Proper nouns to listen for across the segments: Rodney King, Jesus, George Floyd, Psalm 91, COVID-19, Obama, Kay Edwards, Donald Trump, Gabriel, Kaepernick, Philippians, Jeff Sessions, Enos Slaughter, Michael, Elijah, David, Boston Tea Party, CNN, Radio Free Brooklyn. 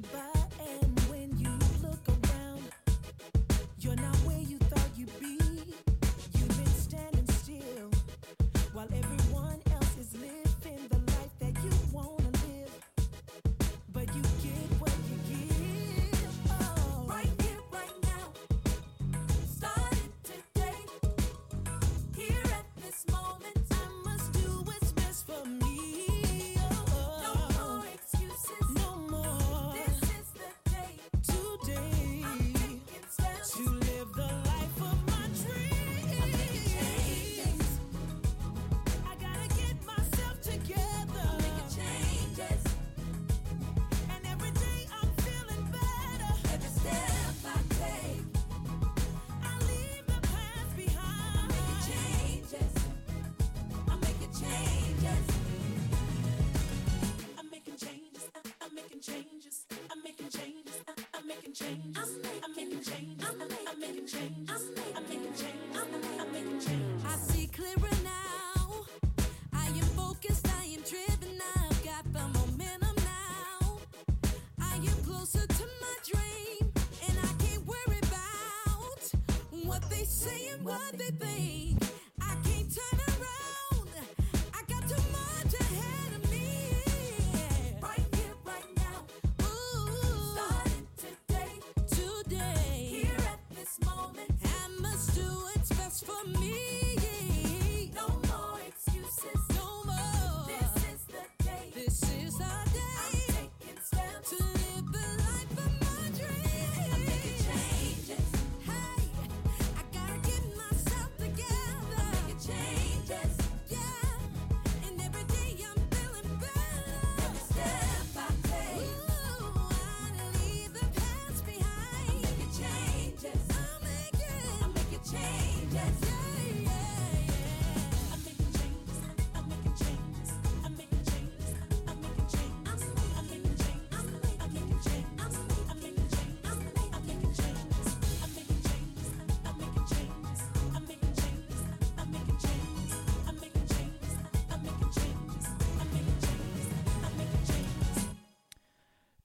walking by, and when you look around, you're not where you thought you'd be. You've been standing still while everyone else is living the life that you wanna live, but you get what you give. Oh, right here, right now, starting today, here at this moment.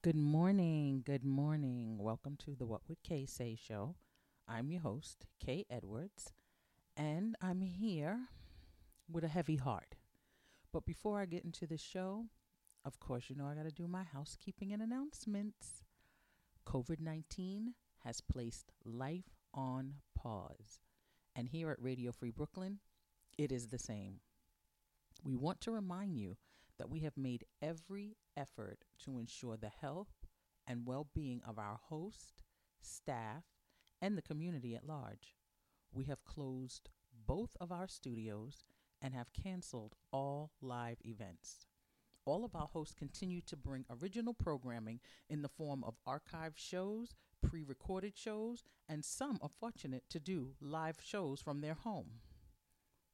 Good morning. Good morning. Welcome to the What Would Kay Say show. I'm your host, Kay Edwards, and I'm here with a heavy heart. But before I get into the show, of course, you know I got to do my housekeeping and announcements. COVID-19 has placed life on pause. And here at Radio Free Brooklyn, it is the same. We want to remind you that we have made every effort to ensure the health and well-being of our host, staff, and the community at large. We have closed both of our studios and have canceled all live events. All of our hosts continue to bring original programming in the form of archived shows, pre-recorded shows, and some are fortunate to do live shows from their home.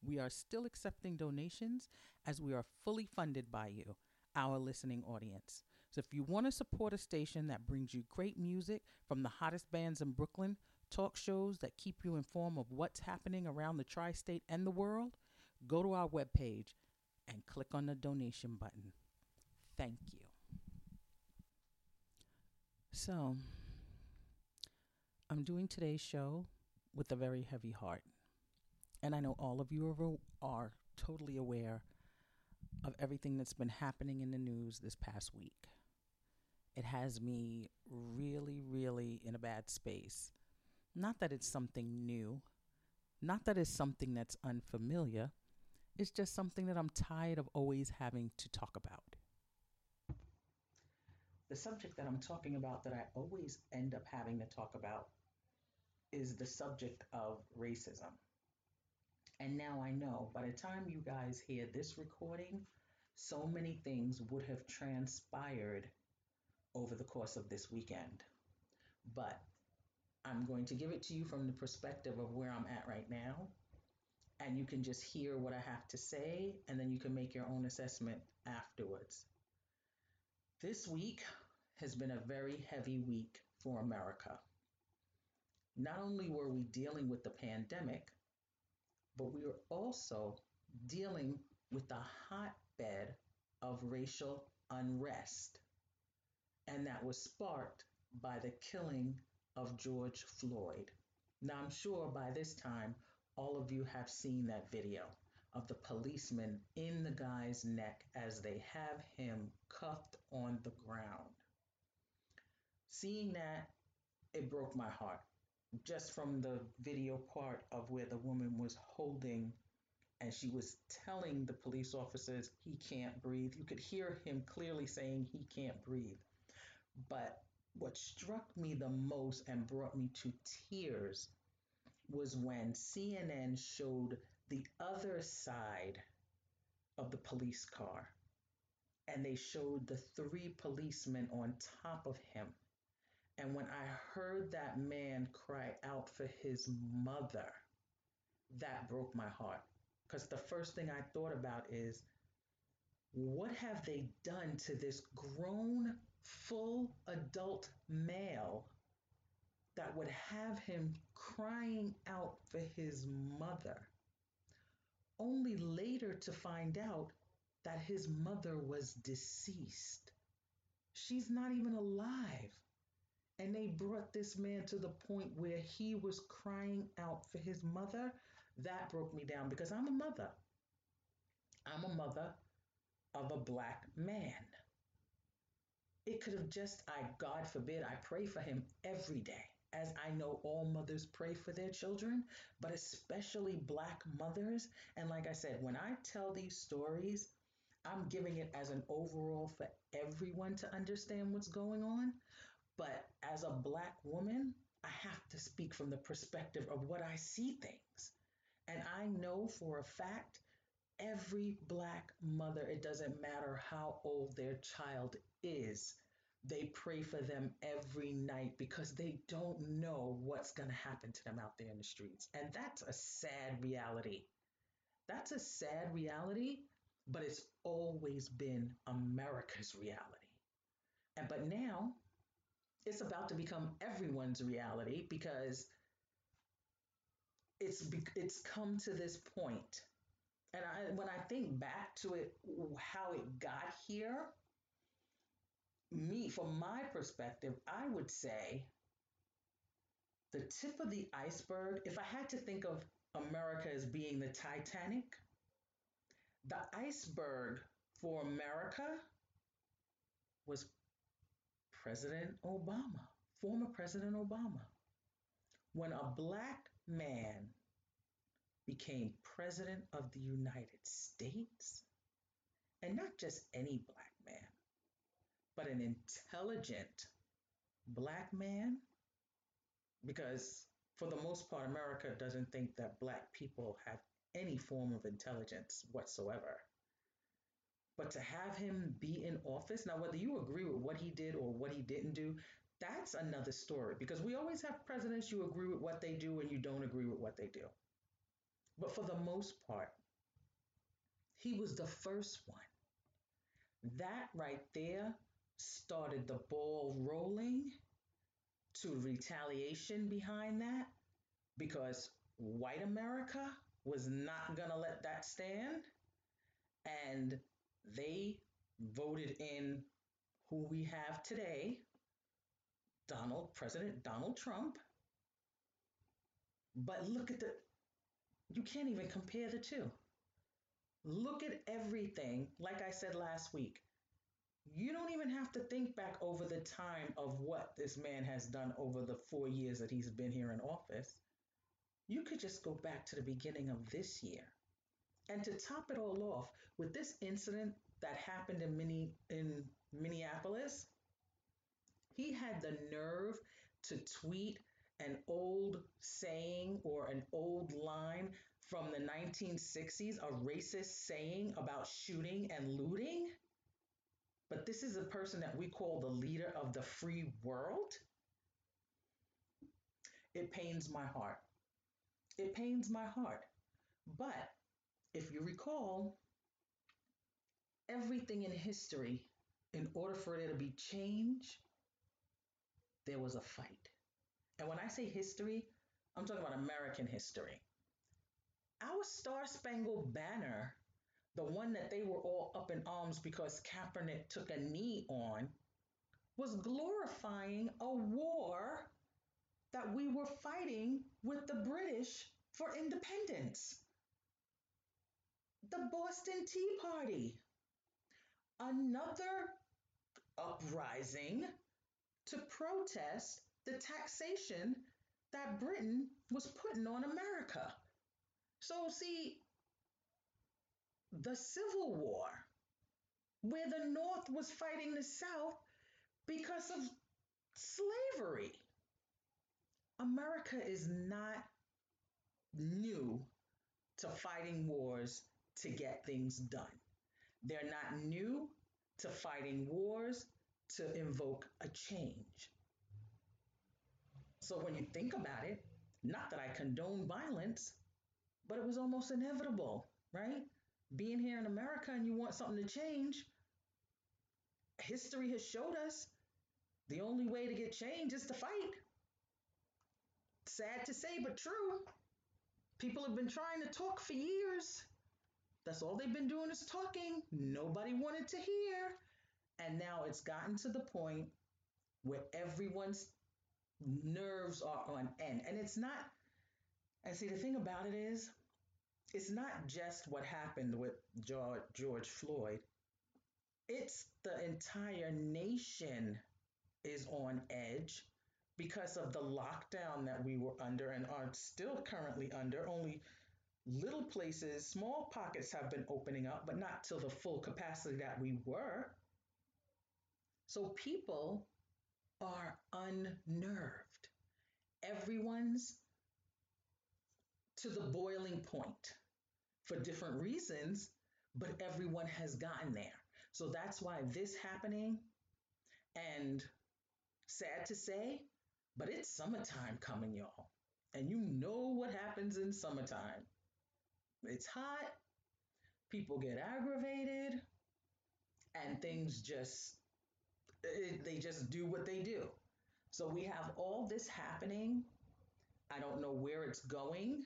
We are still accepting donations as we are fully funded by you, our listening audience. So if you want to support a station that brings you great music from the hottest bands in Brooklyn, talk shows that keep you informed of what's happening around the tri-state and the world, go to our webpage and click on the donation button. Thank you. So I'm doing today's show with a very heavy heart. And I know all of you are totally aware of everything that's been happening in the news this past week. It has me really, really in a bad space. Not that it's something new. Not that it's something that's unfamiliar. It's just something that I'm tired of always having to talk about. The subject that I'm talking about that I always end up having to talk about is the subject of racism. And now I know by the time you guys hear this recording, so many things would have transpired over the course of this weekend. But I'm going to give it to you from the perspective of where I'm at right now. And you can just hear what I have to say, and then you can make your own assessment afterwards. This week has been a very heavy week for America. Not only were we dealing with the pandemic, but we are also dealing with the hotbed of racial unrest. and that was sparked by the killing of George Floyd. Now, I'm sure by this time, all of you have seen that video of the policeman in the guy's neck as they have him cuffed on the ground. Seeing that, it broke my heart, just from the video part of where the woman was holding and she was telling the police officers, he can't breathe. You could hear him clearly saying he can't breathe. But what struck me the most and brought me to tears was when CNN showed the other side of the police car, and they showed the three policemen on top of him. And when I heard that man cry out for his mother, that broke my heart. Because the first thing I thought about is, what have they done to this grown, full adult male that would have him crying out for his mother, only later to find out that his mother was deceased? She's not even alive. And they brought this man to the point where he was crying out for his mother. That broke me down, because I'm a mother. I'm a mother of a black man. It could have just, God forbid, I pray for him every day, as I know all mothers pray for their children, but especially black mothers. And like I said, when I tell these stories, I'm giving it as an overall for everyone to understand what's going on. But as a black woman, I have to speak from the perspective of what I see things. And I know for a fact, every black mother, it doesn't matter how old their child is, they pray for them every night, because they don't know what's going to happen to them out there in the streets. And that's a sad reality. That's a sad reality, but it's always been America's reality. But now, it's about to become everyone's reality, because it's come to this point. And when I think back to it, how it got here, from my perspective, I would say the tip of the iceberg, if I had to think of America as being the Titanic, the iceberg for America was President Obama, former President Obama. When a black man became President of the United States, and not just any black man, but an intelligent black man, because for the most part, America doesn't think that black people have any form of intelligence whatsoever. But to have him be in office, now whether you agree with what he did or what he didn't do, that's another story, because we always have presidents you agree with what they do and you don't agree with what they do. But for the most part, he was the first one. That right there started the ball rolling to retaliation behind that, because white America was not going to let that stand. And they voted in who we have today, President Donald Trump. But look at you can't even compare the two. Look at everything, like I said last week. You don't even have to think back over the time of what this man has done over the 4 years that he's been here in office. You could just go back to the beginning of this year. And to top it all off, with this incident that happened in Minneapolis, he had the nerve to tweet an old saying or an old line from the 1960s, a racist saying about shooting and looting. But this is a person that we call the leader of the free world. It pains my heart. It pains my heart. But if you recall, everything in history, in order for there to be change, there was a fight. And when I say history, I'm talking about American history. Our Star-Spangled Banner, the one that they were all up in arms because Kaepernick took a knee on, was glorifying a war that we were fighting with the British for independence. The Boston Tea Party, another uprising to protest the taxation that Britain was putting on America. So see, the Civil War, where the North was fighting the South because of slavery. America is not new to fighting wars to get things done. They're not new to fighting wars to invoke a change. So when you think about it, not that I condone violence, but it was almost inevitable, right? Being here in America and you want something to change, history has showed us the only way to get change is to fight. Sad to say, but true. People have been trying to talk for years. That's all they've been doing is talking. Nobody wanted to hear. And now it's gotten to the point where everyone's nerves are on end. And it's not, and see, the thing about it is, it's not just what happened with George Floyd. It's the entire nation is on edge because of the lockdown that we were under and are still currently under. Only little places, small pockets have been opening up, but not till the full capacity that we were. So people are unnerved. Everyone's to the boiling point for different reasons, but everyone has gotten there. So that's why this happening, and sad to say, but it's summertime coming, y'all. And you know what happens in summertime. It's hot, people get aggravated, and things just, they just do what they do. So we have all this happening. I don't know where it's going.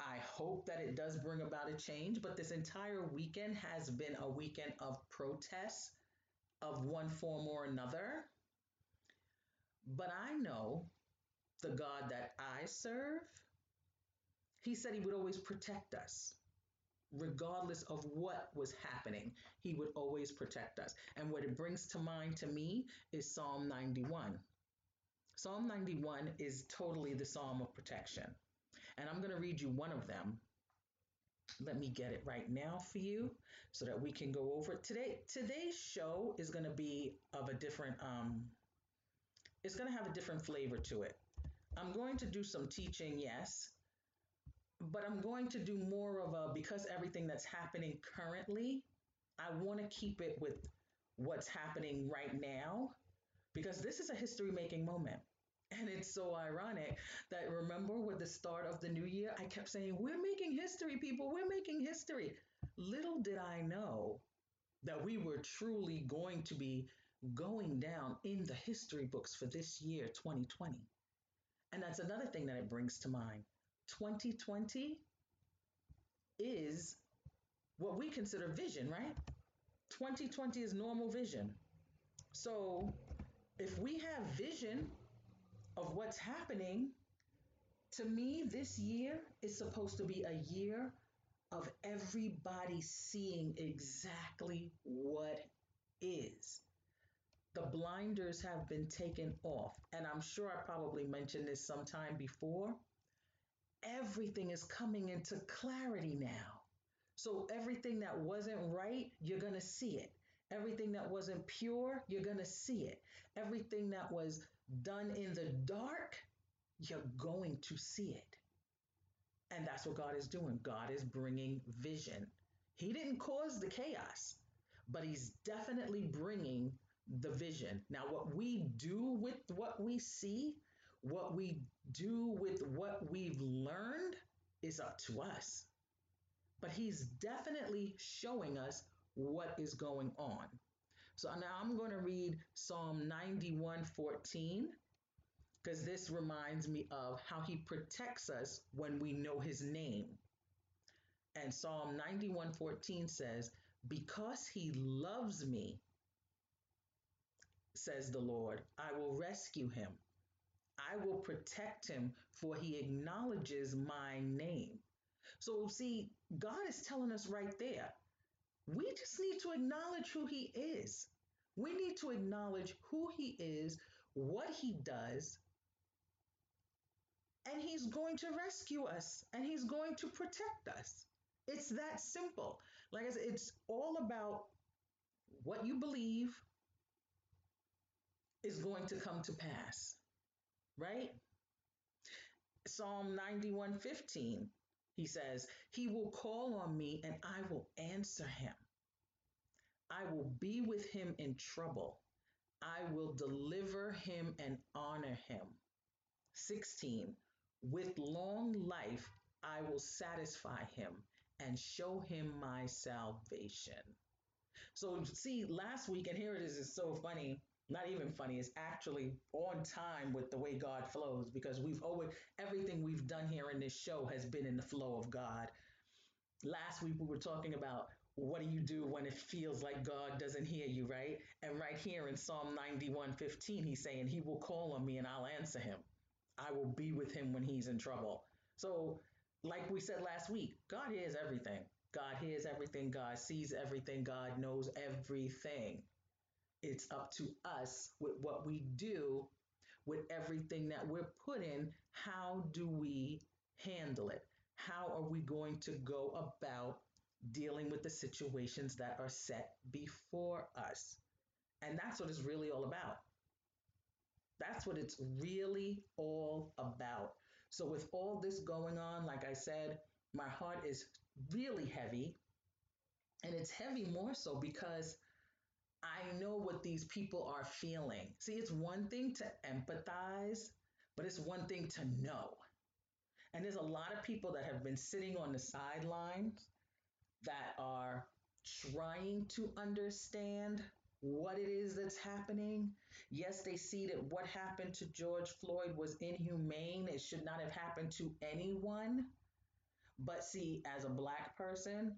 I hope that it does bring about a change, but this entire weekend has been a weekend of protests of one form or another. But I know the God that I serve, he said he would always protect us, regardless of what was happening. He would always protect us. And what it brings to mind to me is Psalm 91. Psalm 91 is totally the psalm of protection. And I'm going to read you one of them. Let me get it right now for you so that we can go over it. Today's show is going to be of a different, it's going to have a different flavor to it. I'm going to do some teaching, yes. But I'm going to do more of a, because everything that's happening currently, I want to keep it with what's happening right now, because this is a history-making moment. And it's so ironic that, remember, with the start of the new year, I kept saying, we're making history, people, we're making history. Little did I know that we were truly going to be going down in the history books for this year, 2020. And that's another thing that it brings to mind. 2020 is what we consider vision, right? 2020 is normal vision. So if we have vision of what's happening, to me, this year is supposed to be a year of everybody seeing exactly what is. The blinders have been taken off. And I'm sure I probably mentioned this sometime before. Everything is coming into clarity now. So everything that wasn't right, you're going to see it. Everything that wasn't pure, you're going to see it. Everything that was done in the dark, you're going to see it. And that's what God is doing. God is bringing vision. He didn't cause the chaos, but he's definitely bringing the vision. Now, what we do with what we see, what we do with what we've learned is up to us. But he's definitely showing us what is going on. So now I'm going to read Psalm 91:14, because this reminds me of how he protects us when we know his name. And Psalm 91:14 says, because he loves me, says the Lord. I will rescue him. I will protect him, for he acknowledges my name. So see, God is telling us right there, we just need to acknowledge who he is. We need to acknowledge who he is, what he does, and he's going to rescue us, and he's going to protect us. It's that simple. Like I said, it's all about what you believe is going to come to pass, right? Psalm 91:15, he says, he will call on me and I will answer him. I will be with him in trouble. I will deliver him and honor him. 16, with long life, I will satisfy him and show him my salvation. So see, last week, and here it is, it's so funny. Not even funny, it's actually on time with the way God flows, because we've always, everything we've done here in this show has been in the flow of God. Last week we were talking about what do you do when it feels like God doesn't hear you, right? And right here in Psalm 91:15, he's saying, he will call on me and I'll answer him. I will be with him when he's in trouble. So like we said last week, God hears everything. God hears everything. God sees everything. God knows everything. It's up to us with what we do, with everything that we're put in. How do we handle it? How are we going to go about dealing with the situations that are set before us? And that's what it's really all about. That's what it's really all about. So with all this going on, like I said, my heart is really heavy. And it's heavy more so because I know what these people are feeling. See, it's one thing to empathize, but it's one thing to know. And there's a lot of people that have been sitting on the sidelines that are trying to understand what it is that's happening. Yes, they see that what happened to George Floyd was inhumane. It should not have happened to anyone. But see, as a Black person,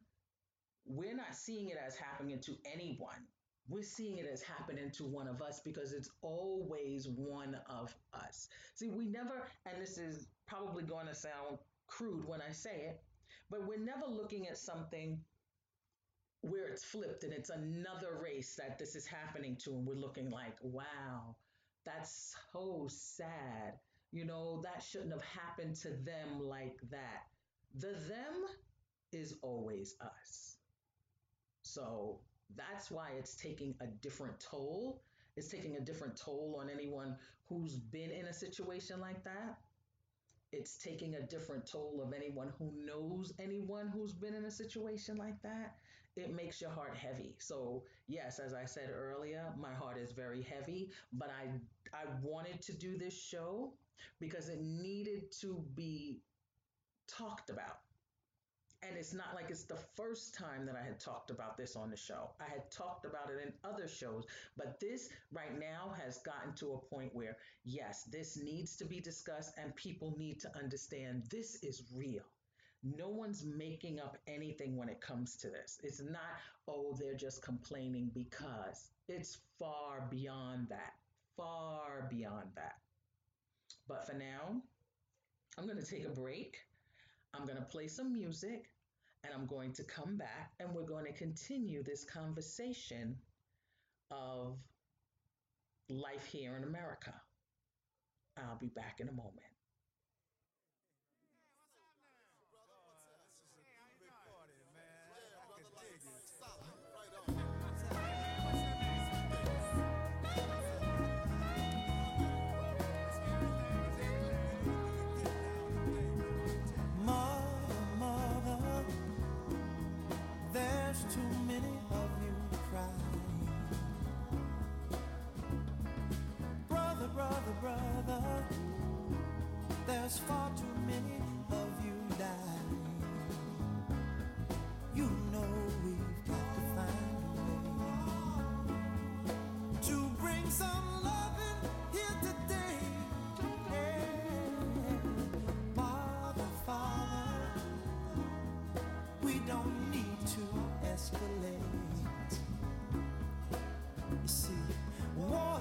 we're not seeing it as happening to anyone. We're seeing it as happening to one of us, because it's always one of us. See, we never, and this is probably going to sound crude when I say it, but we're never looking at something where it's flipped and it's another race that this is happening to, and we're looking like, wow, that's so sad. You know, that shouldn't have happened to them like that. The them is always us. So that's why it's taking a different toll. It's taking a different toll on anyone who's been in a situation like that. It's taking a different toll of anyone who knows anyone who's been in a situation like that. It makes your heart heavy. So yes, as I said earlier, my heart is very heavy, but I wanted to do this show because it needed to be talked about. And it's not like it's the first time that I had talked about this on the show. I had talked about it in other shows, but this right now has gotten to a point where, yes, this needs to be discussed and people need to understand this is real. No one's making up anything when it comes to this. It's not, oh, they're just complaining because. It's far beyond that, far beyond that. But for now, I'm going to take a break. I'm going to play some music, and I'm going to come back, and we're going to continue this conversation of life here in America. I'll be back in a moment. Brother, there's far too many of you dying. You know we've got to find a way to bring some loving here today. Yeah. Father, we don't need to escalate. You see, war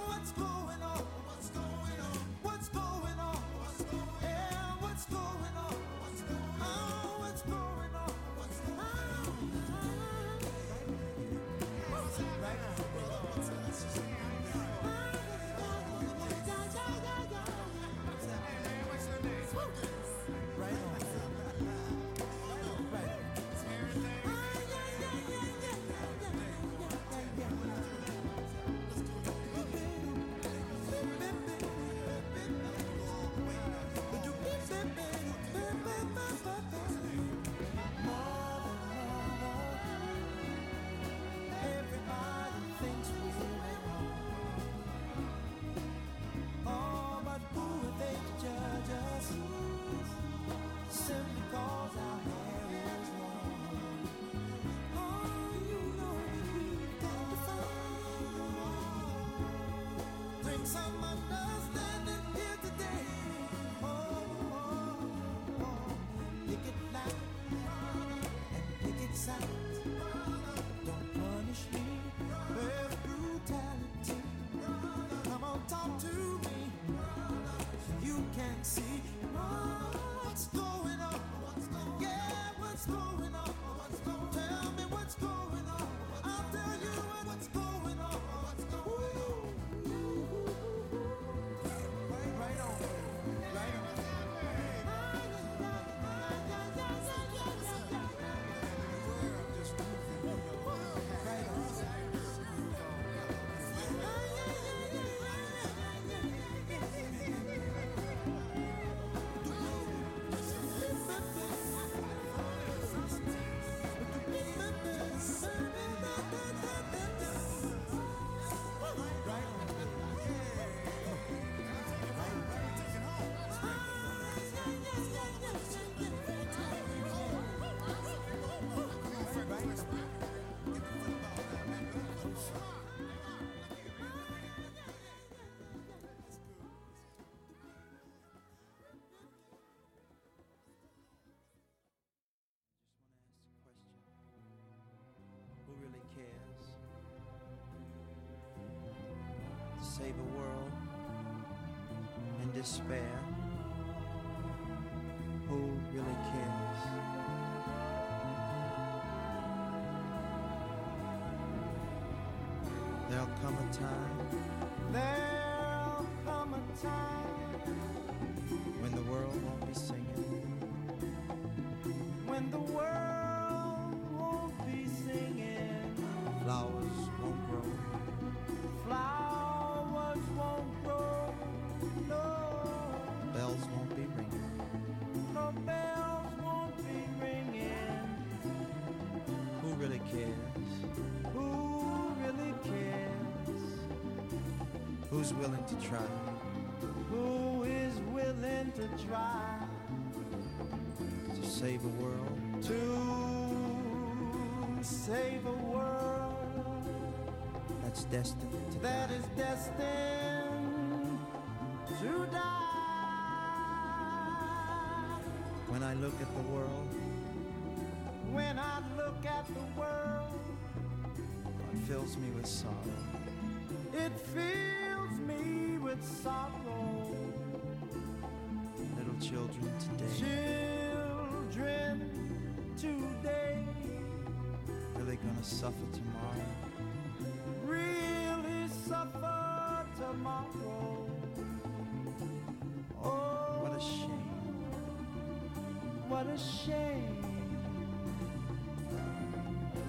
what's going on. What's going on? What's going on? What's going on? Yeah, what's going on? What's going on? Oh, what's going on? What's going on? Right now.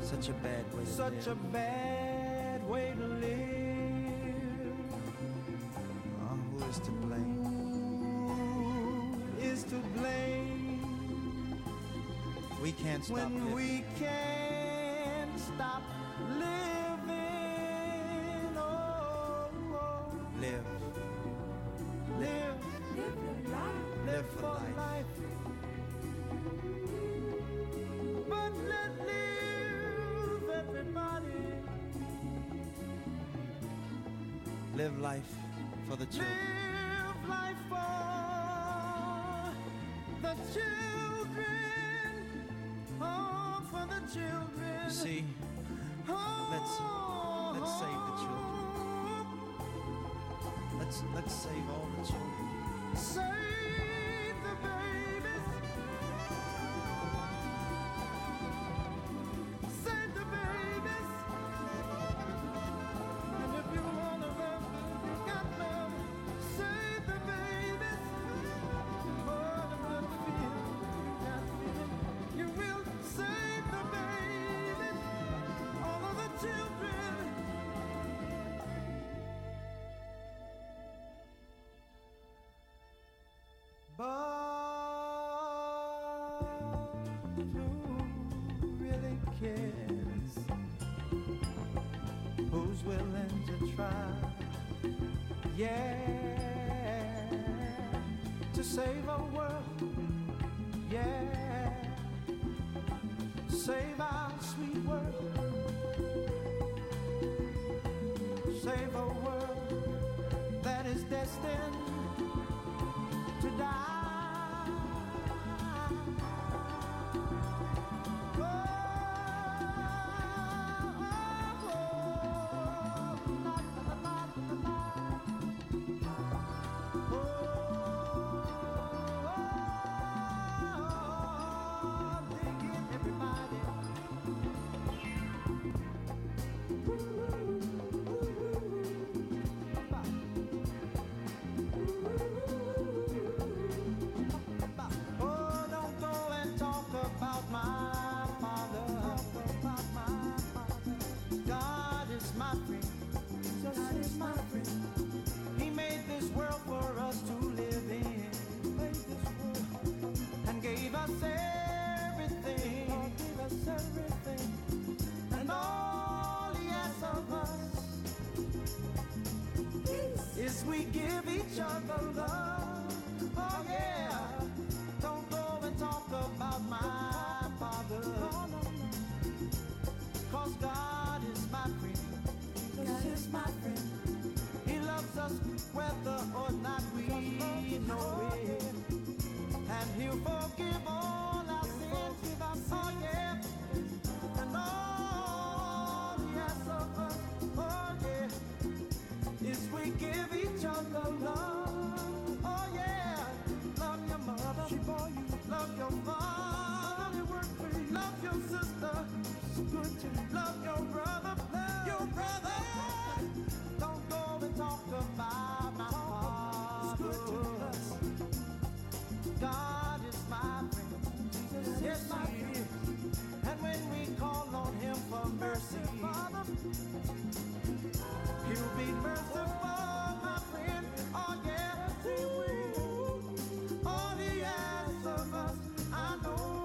Such a bad way to live. Oh, who is to blame? Who is to blame? We can't stop when living. We can't stop living. Oh, oh. Live. Live. Live for life. Live for life. But let live, everybody. Live life for the children. Live life for children. You see, let's save the children. Let's save all the children. Save the babies. Save the babies. And if you want to love, you got love. Save the babies. For the blood to feel, you got feel. You will save the babies. All of the children. But who really cares? Who's willing to try? Yeah, to save our world. Yeah, save our sweet world. Save a world that is destined to die. Oh, la, la, la, la, la. Oh, dig in, everybody. My father, God is my friend. God is my friend. He made this world for us to live in, and gave us everything. And all He asks of us is we give each other love. Oh yeah. Don't go and talk about my Father, oh, no, no. Cause God is my friend. God is my friend. He loves us whether or not we know it. And He'll forgive all our sins. Oh yeah. And all He asks of us, oh yeah, is we give each other love. Oh yeah. Love your mother, she bore you. Love your father. Love your sister, so good to love your brother, love your brother. Don't go and talk about my father. God is my friend, Jesus is my friend, and when we call on Him for mercy, Father, He'll be merciful, my friend. Oh yes, He will. All He asks of us, I know.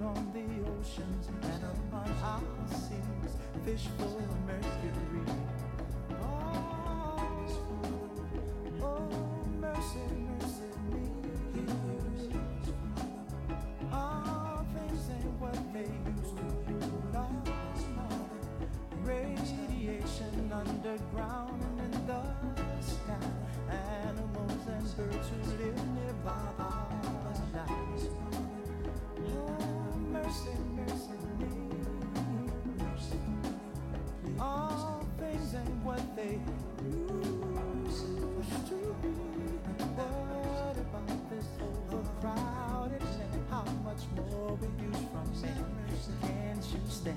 On the oceans and upon our seas, fish full of mercury. Oh, oh, mercy, mercy me. All things ain't what they used to be. Lost radiation underground and in the sky, animals and birds who live nearby all night. Mercy, mercy me. Mercy, please. All things ain't what they used to be. What about this overcrowded land? How much more we use from men? Can't you stand?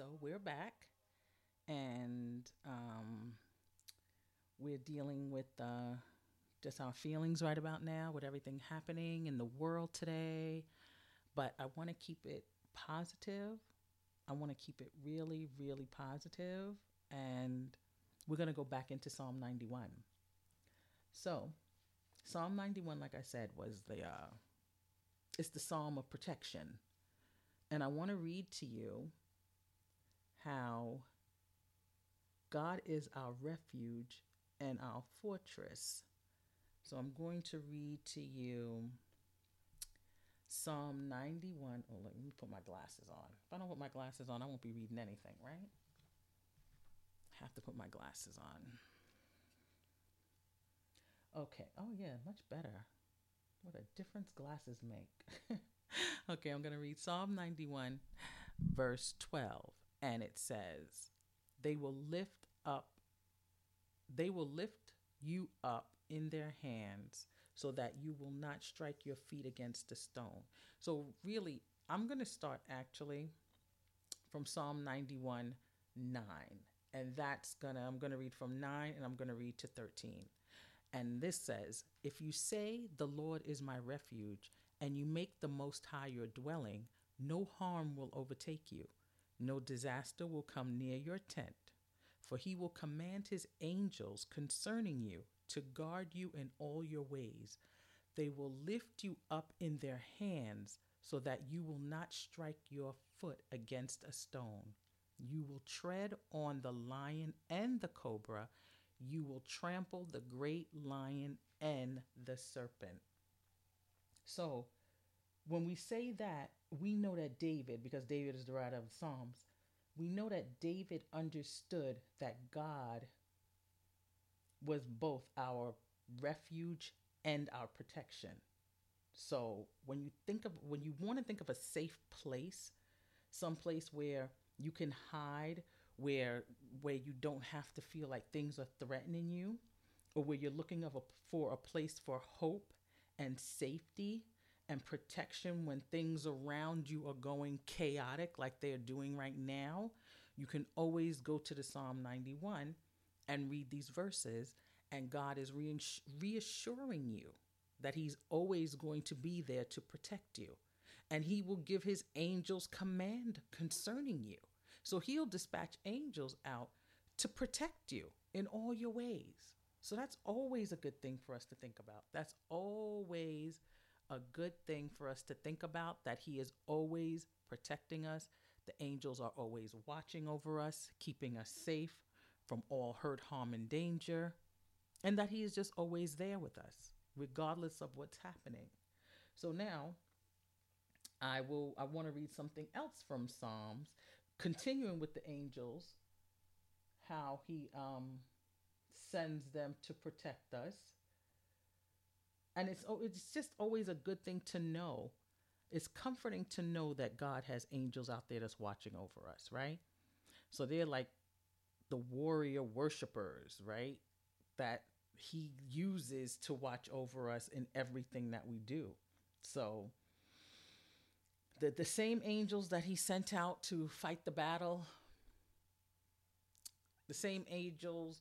So we're back, and we're dealing with just our feelings right about now with everything happening in the world today. But I want to keep it positive. I want to keep it really, really positive. And we're going to go back into Psalm 91. So Psalm 91, like I said, was the it's the Psalm of protection. And I want to read to you how God is our refuge and our fortress. So I'm going to read to you Psalm 91. Oh, let me put my glasses on. If I don't put my glasses on, I won't be reading anything, right? I have to put my glasses on. Okay. Oh, yeah, much better. What a difference glasses make. Okay, I'm going to read Psalm 91, verse 12. And it says, they will lift you up in their hands so that you will not strike your feet against a stone. So really, I'm going to start actually from Psalm 91, 9. And I'm going to read from 9 and I'm going to read to 13. And this says, if you say the Lord is my refuge and you make the Most High your dwelling, no harm will overtake you. No disaster will come near your tent, for he will command his angels concerning you to guard you in all your ways. They will lift you up in their hands so that you will not strike your foot against a stone. You will tread on the lion and the cobra. You will trample the great lion and the serpent. So when we say that, we know that David, because David is the writer of the Psalms, we know that David understood that God was both our refuge and our protection. So when you want to think of a safe place, some place where you can hide, where you don't have to feel like things are threatening you, or where you're looking for a place for hope and safety and protection when things around you are going chaotic like they're doing right now, you can always go to the Psalm 91 and read these verses, and God is reassuring you that he's always going to be there to protect you, and he will give his angels command concerning you. So he'll dispatch angels out to protect you in all your ways. So that's always a good thing for us to think about. That's always a good thing for us to think about, that he is always protecting us. The angels are always watching over us, keeping us safe from all hurt, harm, and danger, and that he is just always there with us, regardless of what's happening. So now I want to read something else from Psalms, continuing with the angels, how he sends them to protect us. And it's just always a good thing to know. It's comforting to know that God has angels out there that's watching over us, right? So they're like the warrior worshipers, right? That he uses to watch over us in everything that we do. So the same angels that he sent out to fight the battle, the same angels,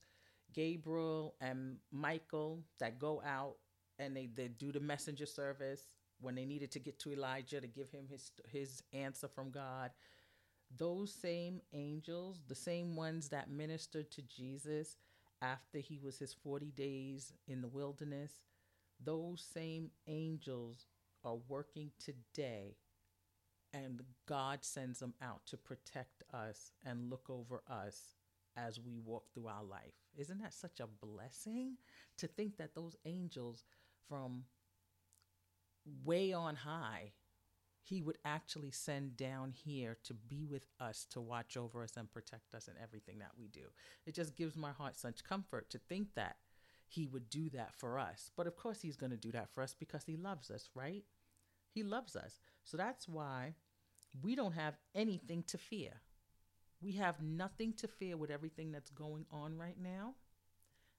Gabriel and Michael, that go out and they do the messenger service when they needed to get to Elijah to give him his answer from God. Those same angels, the same ones that ministered to Jesus after he was his 40 days in the wilderness, those same angels are working today, and God sends them out to protect us and look over us as we walk through our life. Isn't that such a blessing to think that those angels from way on high, he would actually send down here to be with us, to watch over us and protect us in everything that we do? It just gives my heart such comfort to think that he would do that for us. But of course he's going to do that for us because he loves us, right? He loves us. So that's why we don't have anything to fear. We have nothing to fear with everything that's going on right now.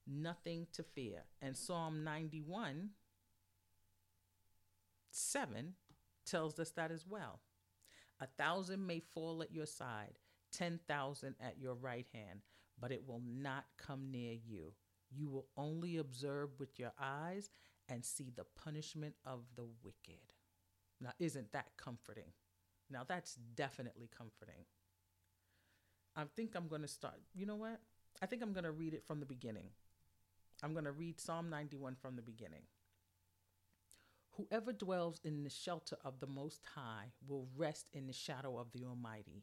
Nothing to fear. And Psalm 91, 7 tells us that as well. 1,000 may fall at your side, 10,000 at your right hand, but it will not come near you. You will only observe with your eyes and see the punishment of the wicked. Now, isn't that comforting? Now, that's definitely comforting. I think I'm going to start. You know what? I think I'm going to read it from the beginning. I'm going to read Psalm 91 from the beginning. Whoever dwells in the shelter of the Most High will rest in the shadow of the Almighty.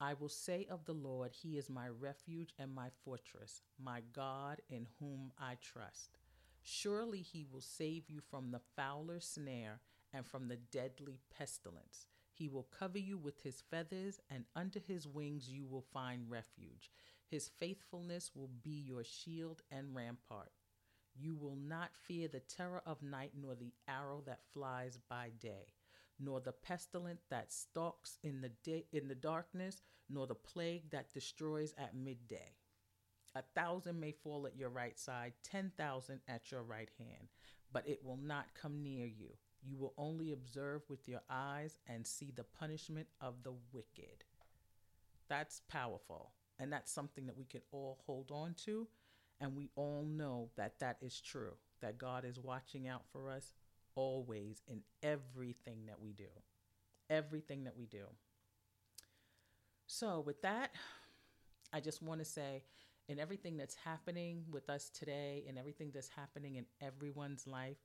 I will say of the Lord, He is my refuge and my fortress, my God in whom I trust. Surely He will save you from the fowler's snare and from the deadly pestilence. He will cover you with His feathers, and under His wings you will find refuge. His faithfulness will be your shield and rampart. You will not fear the terror of night, nor the arrow that flies by day, nor the pestilence that stalks in the darkness, nor the plague that destroys at midday. 1,000 may fall at your right side, 10,000 at your right hand, but it will not come near you. You will only observe with your eyes and see the punishment of the wicked. That's powerful. And that's something that we can all hold on to. And we all know that that is true, that God is watching out for us always in everything that we do, everything that we do. So with that, I just want to say, in everything that's happening with us today and everything that's happening in everyone's life,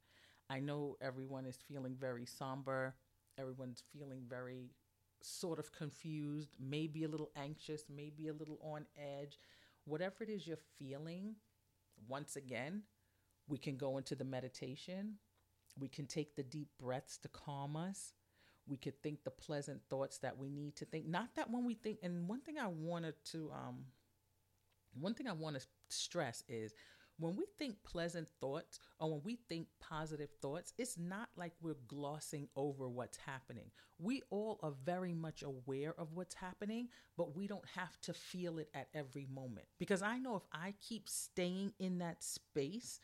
I know everyone is feeling very somber. Everyone's feeling very sort of confused, maybe a little anxious, maybe a little on edge. Whatever it is you're feeling, once again, we can go into the meditation. We can take the deep breaths to calm us. We could think the pleasant thoughts that we need to think. Not that when we think, and one thing I want to stress is, when we think pleasant thoughts or when we think positive thoughts, it's not like we're glossing over what's happening. We all are very much aware of what's happening, but we don't have to feel it at every moment. Because I know if I keep staying in that space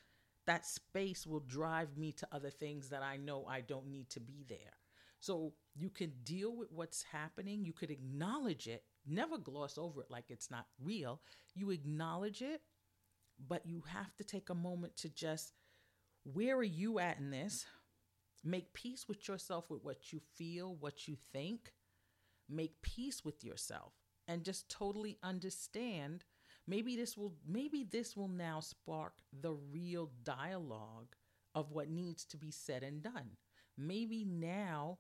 will drive me to other things that I know I don't need to be there. So you can deal with what's happening. You could acknowledge it. Never gloss over it like it's not real. You acknowledge it. But you have to take a moment to just, where are you at in this? Make peace with yourself, with what you feel, what you think. Make peace with yourself and just totally understand. Maybe this will now spark the real dialogue of what needs to be said and done. Maybe now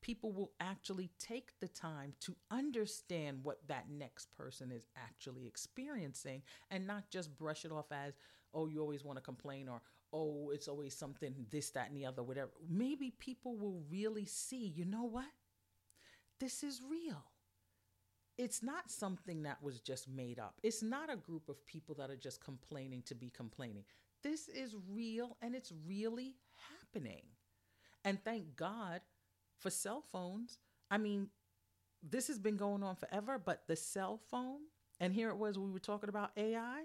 people will actually take the time to understand what that next person is actually experiencing and not just brush it off as, oh, you always want to complain, or, oh, it's always something, this, that, and the other, whatever. Maybe people will really see, you know what? This is real. It's not something that was just made up. It's not a group of people that are just complaining to be complaining. This is real, and it's really happening. And thank God for cell phones. I mean, this has been going on forever, but the cell phone, and here it was, we were talking about AI,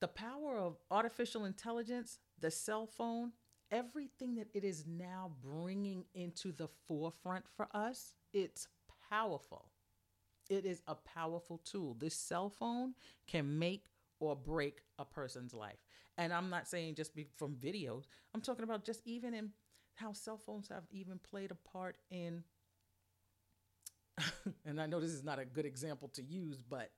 the power of artificial intelligence, the cell phone, everything that it is now bringing into the forefront for us, it's powerful. It is a powerful tool. This cell phone can make or break a person's life. And I'm not saying just from videos. I'm talking about just even in how cell phones have even played a part in, and I know this is not a good example to use, but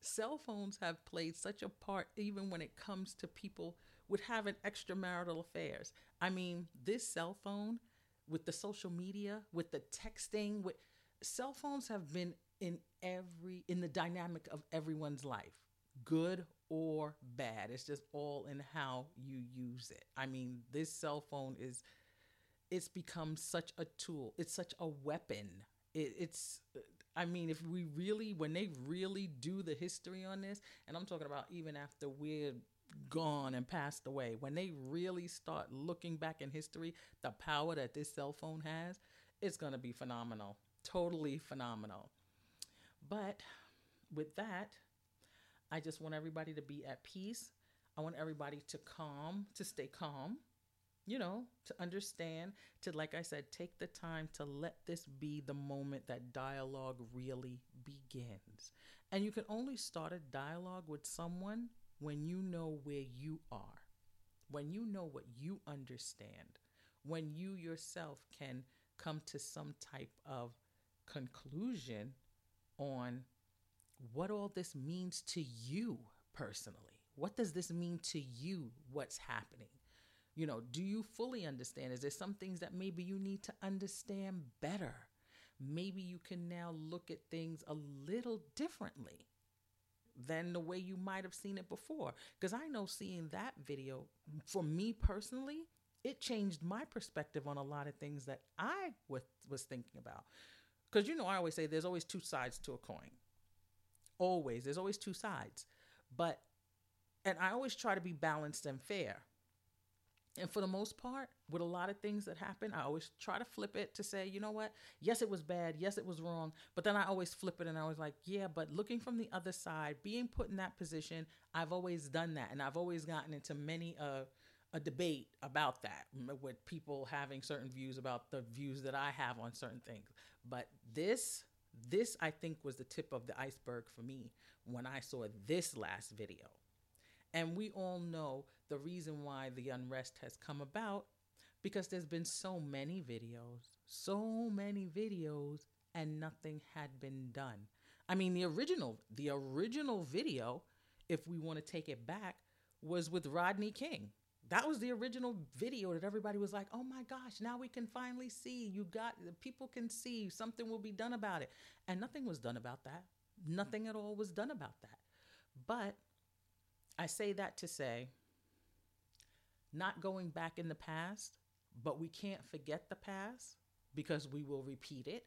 cell phones have played such a part even when it comes to people with having extramarital affairs. I mean, this cell phone, with the social media, with the texting, with cell phones have been in the dynamic of everyone's life, good or bad. It's just all in how you use it. I mean, this cell phone is, it's become such a tool. It's such a weapon. When they really do the history on this, and I'm talking about even after we're gone and passed away, when they really start looking back in history, the power that this cell phone has, it's going to be phenomenal. Totally phenomenal. But with that, I just want everybody to be at peace. I want everybody to stay calm. You know, to understand, to, like I said, take the time to let this be the moment that dialogue really begins. And you can only start a dialogue with someone when you know where you are, when you know what you understand, when you yourself can come to some type of conclusion on what all this means to you personally. What does this mean to you, what's happening? You know, do you fully understand? Is there some things that maybe you need to understand better? Maybe you can now look at things a little differently than the way you might have seen it before. Because I know seeing that video, for me personally, it changed my perspective on a lot of things that I was thinking about. Because, you know, I always say there's always two sides to a coin. Always. There's always two sides. But, and I always try to be balanced and fair. And for the most part, with a lot of things that happen, I always try to flip it to say, you know what? Yes, it was bad. Yes, it was wrong. But then I always flip it and I was like, yeah, but looking from the other side, being put in that position, I've always done that. And I've always gotten into many a debate about that with people having certain views about the views that I have on certain things. But this I think was the tip of the iceberg for me when I saw this last video. And we all know the reason why the unrest has come about, because there's been so many videos, and nothing had been done. I mean, the original video, if we want to take it back, was with Rodney King. That was the original video that everybody was like, oh my gosh, now we can finally see. People can see, something will be done about it. And nothing was done about that. Nothing at all was done about that. But I say that to say, not going back in the past, but we can't forget the past because we will repeat it,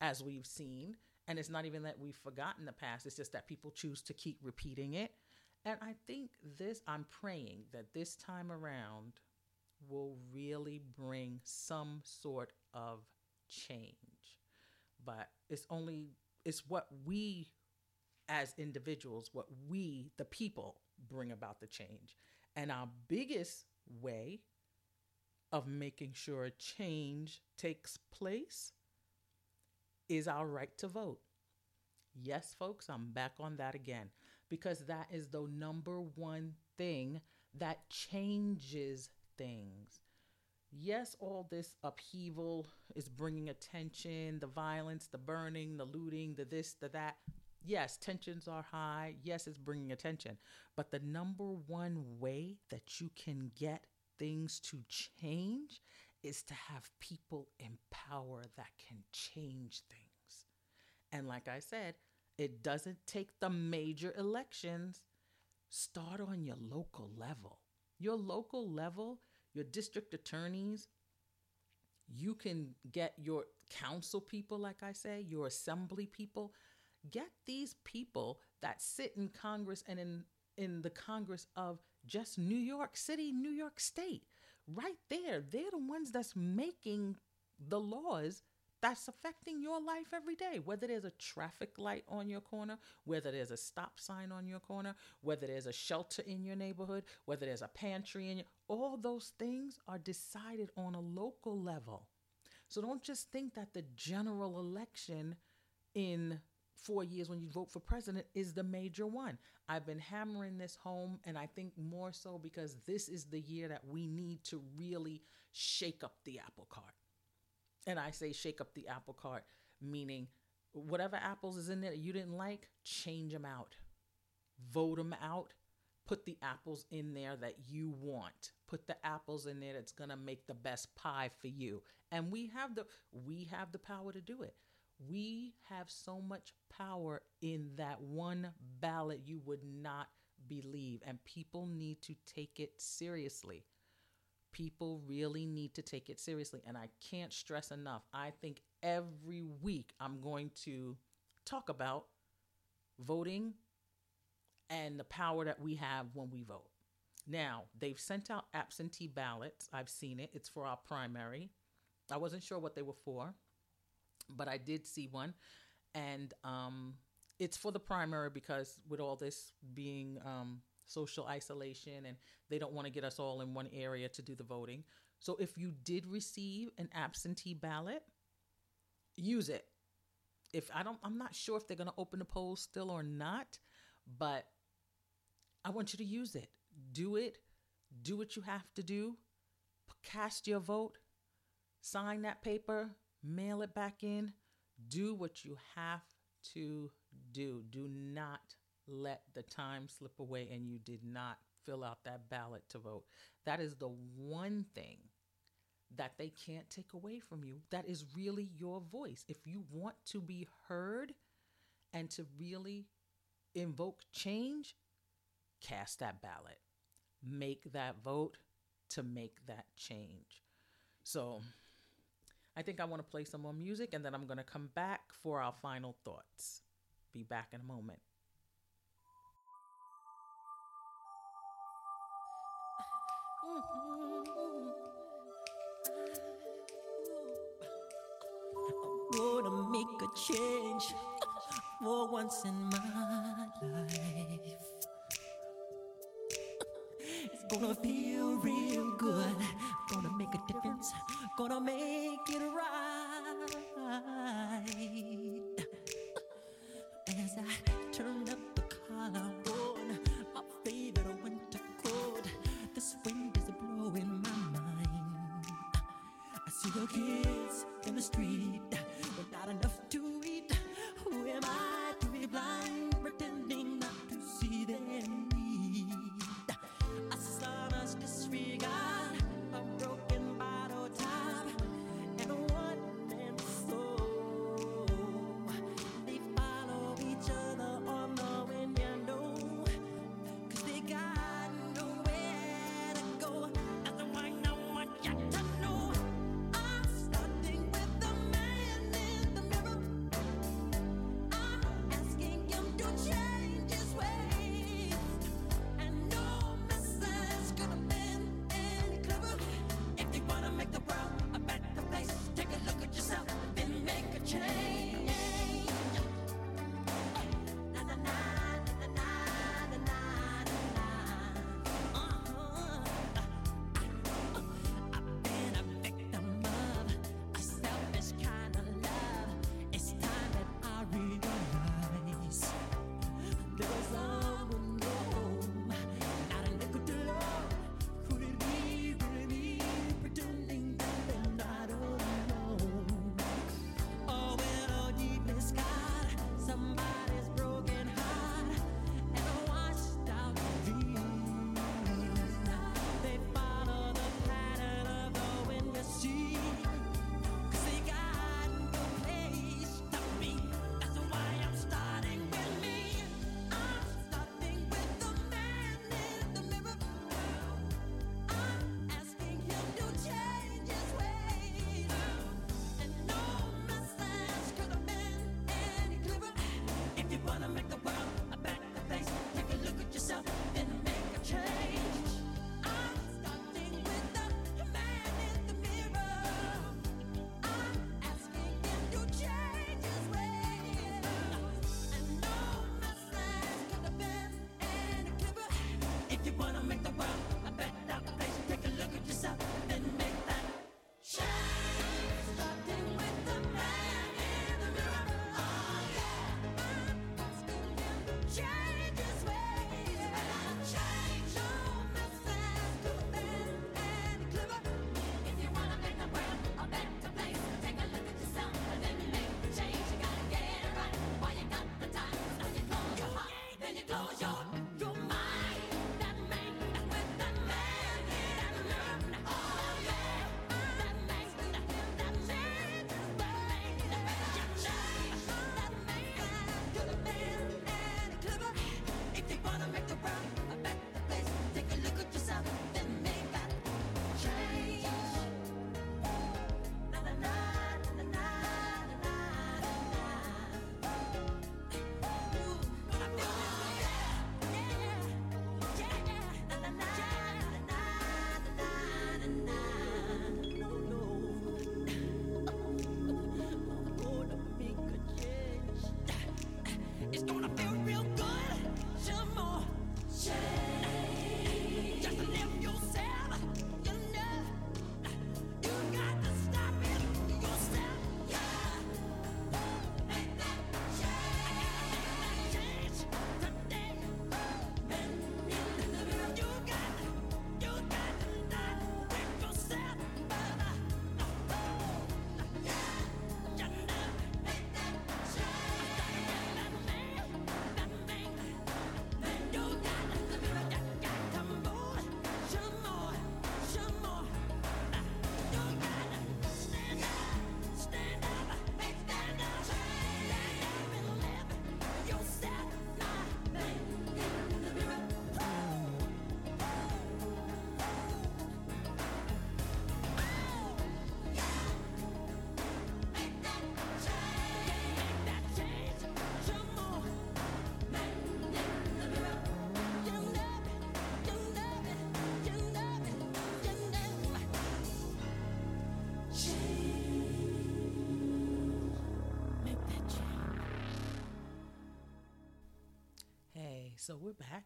as we've seen. And it's not even that we've forgotten the past. It's just that people choose to keep repeating it. And I think I'm praying that this time around will really bring some sort of change. But it's what we as individuals, what we, the people, bring about the change. And our biggest way of making sure change takes place is our right to vote. Yes, folks, I'm back on that again, because that is the number one thing that changes things. Yes, all this upheaval is bringing attention, the violence, the burning, the looting, the this, the that. Yes, tensions are high. Yes, it's bringing attention. But the number one way that you can get things to change is to have people in power that can change things. And like I said, it doesn't take the major elections. Start on your local level. Your local level, your district attorneys, you can get your council people, like I say, your assembly people. Get these people that sit in Congress and in the Congress of just New York City, New York State. Right there, they're the ones that's making the laws that's affecting your life every day, whether there's a traffic light on your corner, whether there's a stop sign on your corner, whether there's a shelter in your neighborhood, whether there's a pantry all those things are decided on a local level. So don't just think that the general election in 4 years when you vote for president is the major one. I've been hammering this home, and I think more so because this is the year that we need to really shake up the apple cart. And I say shake up the apple cart, meaning whatever apples is in there that you didn't like, change them out. Vote them out. Put the apples in there that you want. Put the apples in there that's going to make the best pie for you. And we have the power to do it. We have so much power in that one ballot you would not believe. And people need to take it seriously. People really need to take it seriously. And I can't stress enough. I think every week I'm going to talk about voting and the power that we have when we vote. Now, they've sent out absentee ballots. I've seen it. It's for our primary. I wasn't sure what they were for, but I did see one. And it's for the primary because with all this being social isolation, and they don't want to get us all in one area to do the voting. So if you did receive an absentee ballot, use it. if I don't, I'm not sure if they're going to open the polls still or not, but I want you to use it. Do it. Do what you have to do. Cast your vote. Sign that paper. Mail it back in. Do what you have to do. Do not let the time slip away and you did not fill out that ballot to vote. That is the one thing that they can't take away from you. That is really your voice. If you want to be heard and to really invoke change, cast that ballot. Make that vote to make that change. So I think I want to play some more music and then I'm going to come back for our final thoughts. Be back in a moment. Wanna make a change for once in my life. It's gonna feel real good. Gonna make a difference. Gonna make it right. As I turn up the collar on my favorite winter coat, this wind is blowing my mind. I see the kids in the street. Not enough to eat. Who am I to be blind, pretending not to see their need? A sonorous disregard, a broken bottle top, and a one-man soul. They follow each other on the wind, you know, 'cause they got nowhere to go. That's why I want you to know I'm starting with the man. So we're back,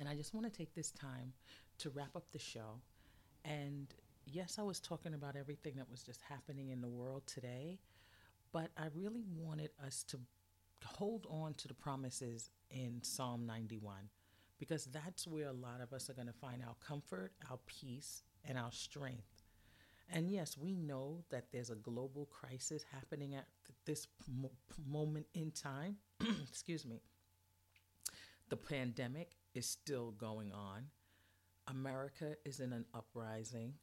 and I just want to take this time to wrap up the show. And yes, I was talking about everything that was just happening in the world today, but I really wanted us to hold on to the promises in Psalm 91, because that's where a lot of us are going to find our comfort, our peace, and our strength. And yes, we know that there's a global crisis happening at this moment in time. Excuse me. The pandemic is still going on. America is in an uprising.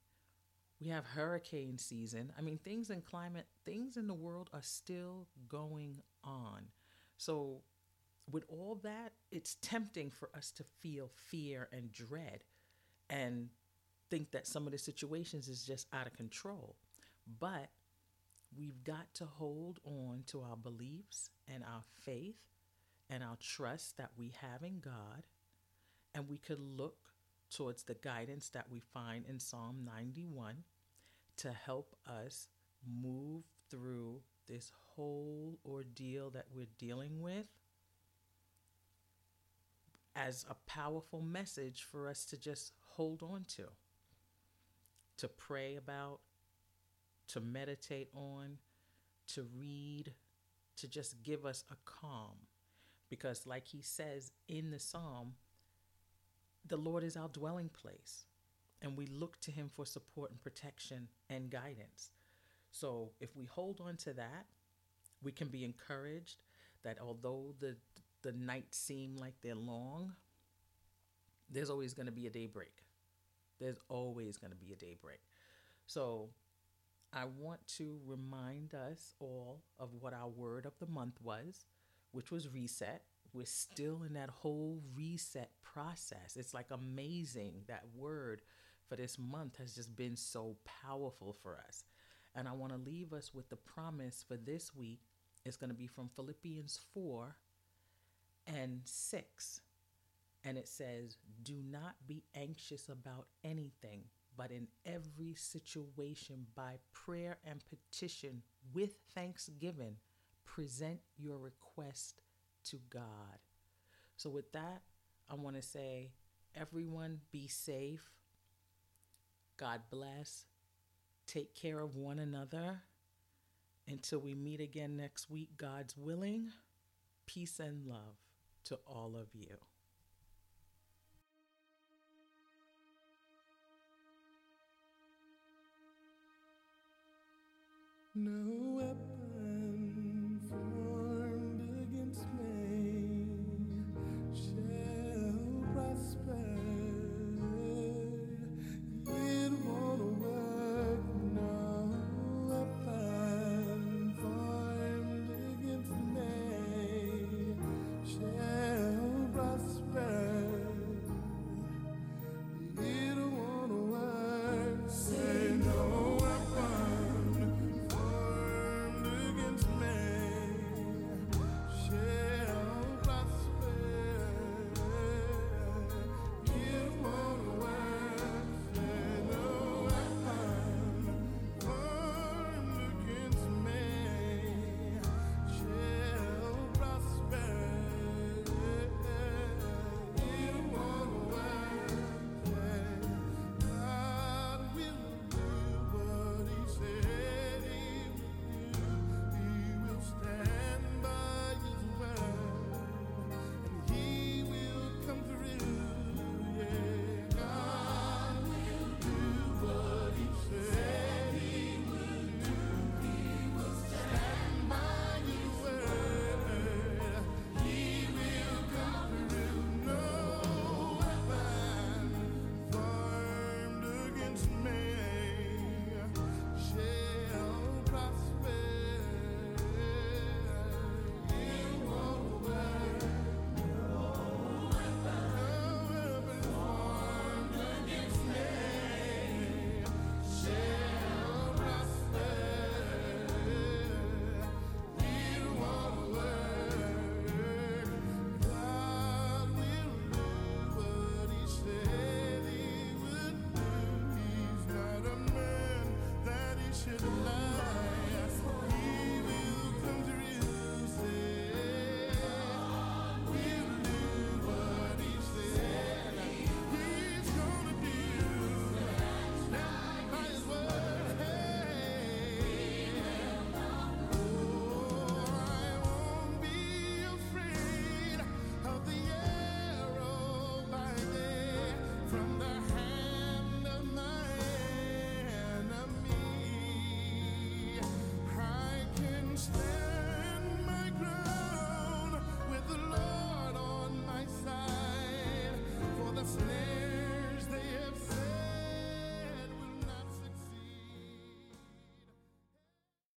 We have hurricane season. I mean, things in climate, things in the world are still going on. So with all that, it's tempting for us to feel fear and dread and think that some of the situations is just out of control. But we've got to hold on to our beliefs and our faith and our trust that we have in God. And we could look towards the guidance that we find in Psalm 91 to help us move through this whole ordeal that we're dealing with, as a powerful message for us to just hold on to pray about, to meditate on, to read, to just give us a calm. Because like he says in the psalm, the Lord is our dwelling place, and we look to him for support and protection and guidance. So if we hold on to that, we can be encouraged that although the nights seem like they're long, there's always going to be a daybreak. There's always going to be a daybreak. So I want to remind us all of what our word of the month was, which was reset. We're still in that whole reset process. It's like amazing. That word for this month has just been so powerful for us. And I want to leave us with the promise for this week. It's going to be from Philippians 4:6. And it says, do not be anxious about anything, but in every situation by prayer and petition with thanksgiving, present your request to God. So with that, I want to say, everyone be safe. God bless. Take care of one another. Until we meet again next week, God's willing, peace and love to all of you. No way.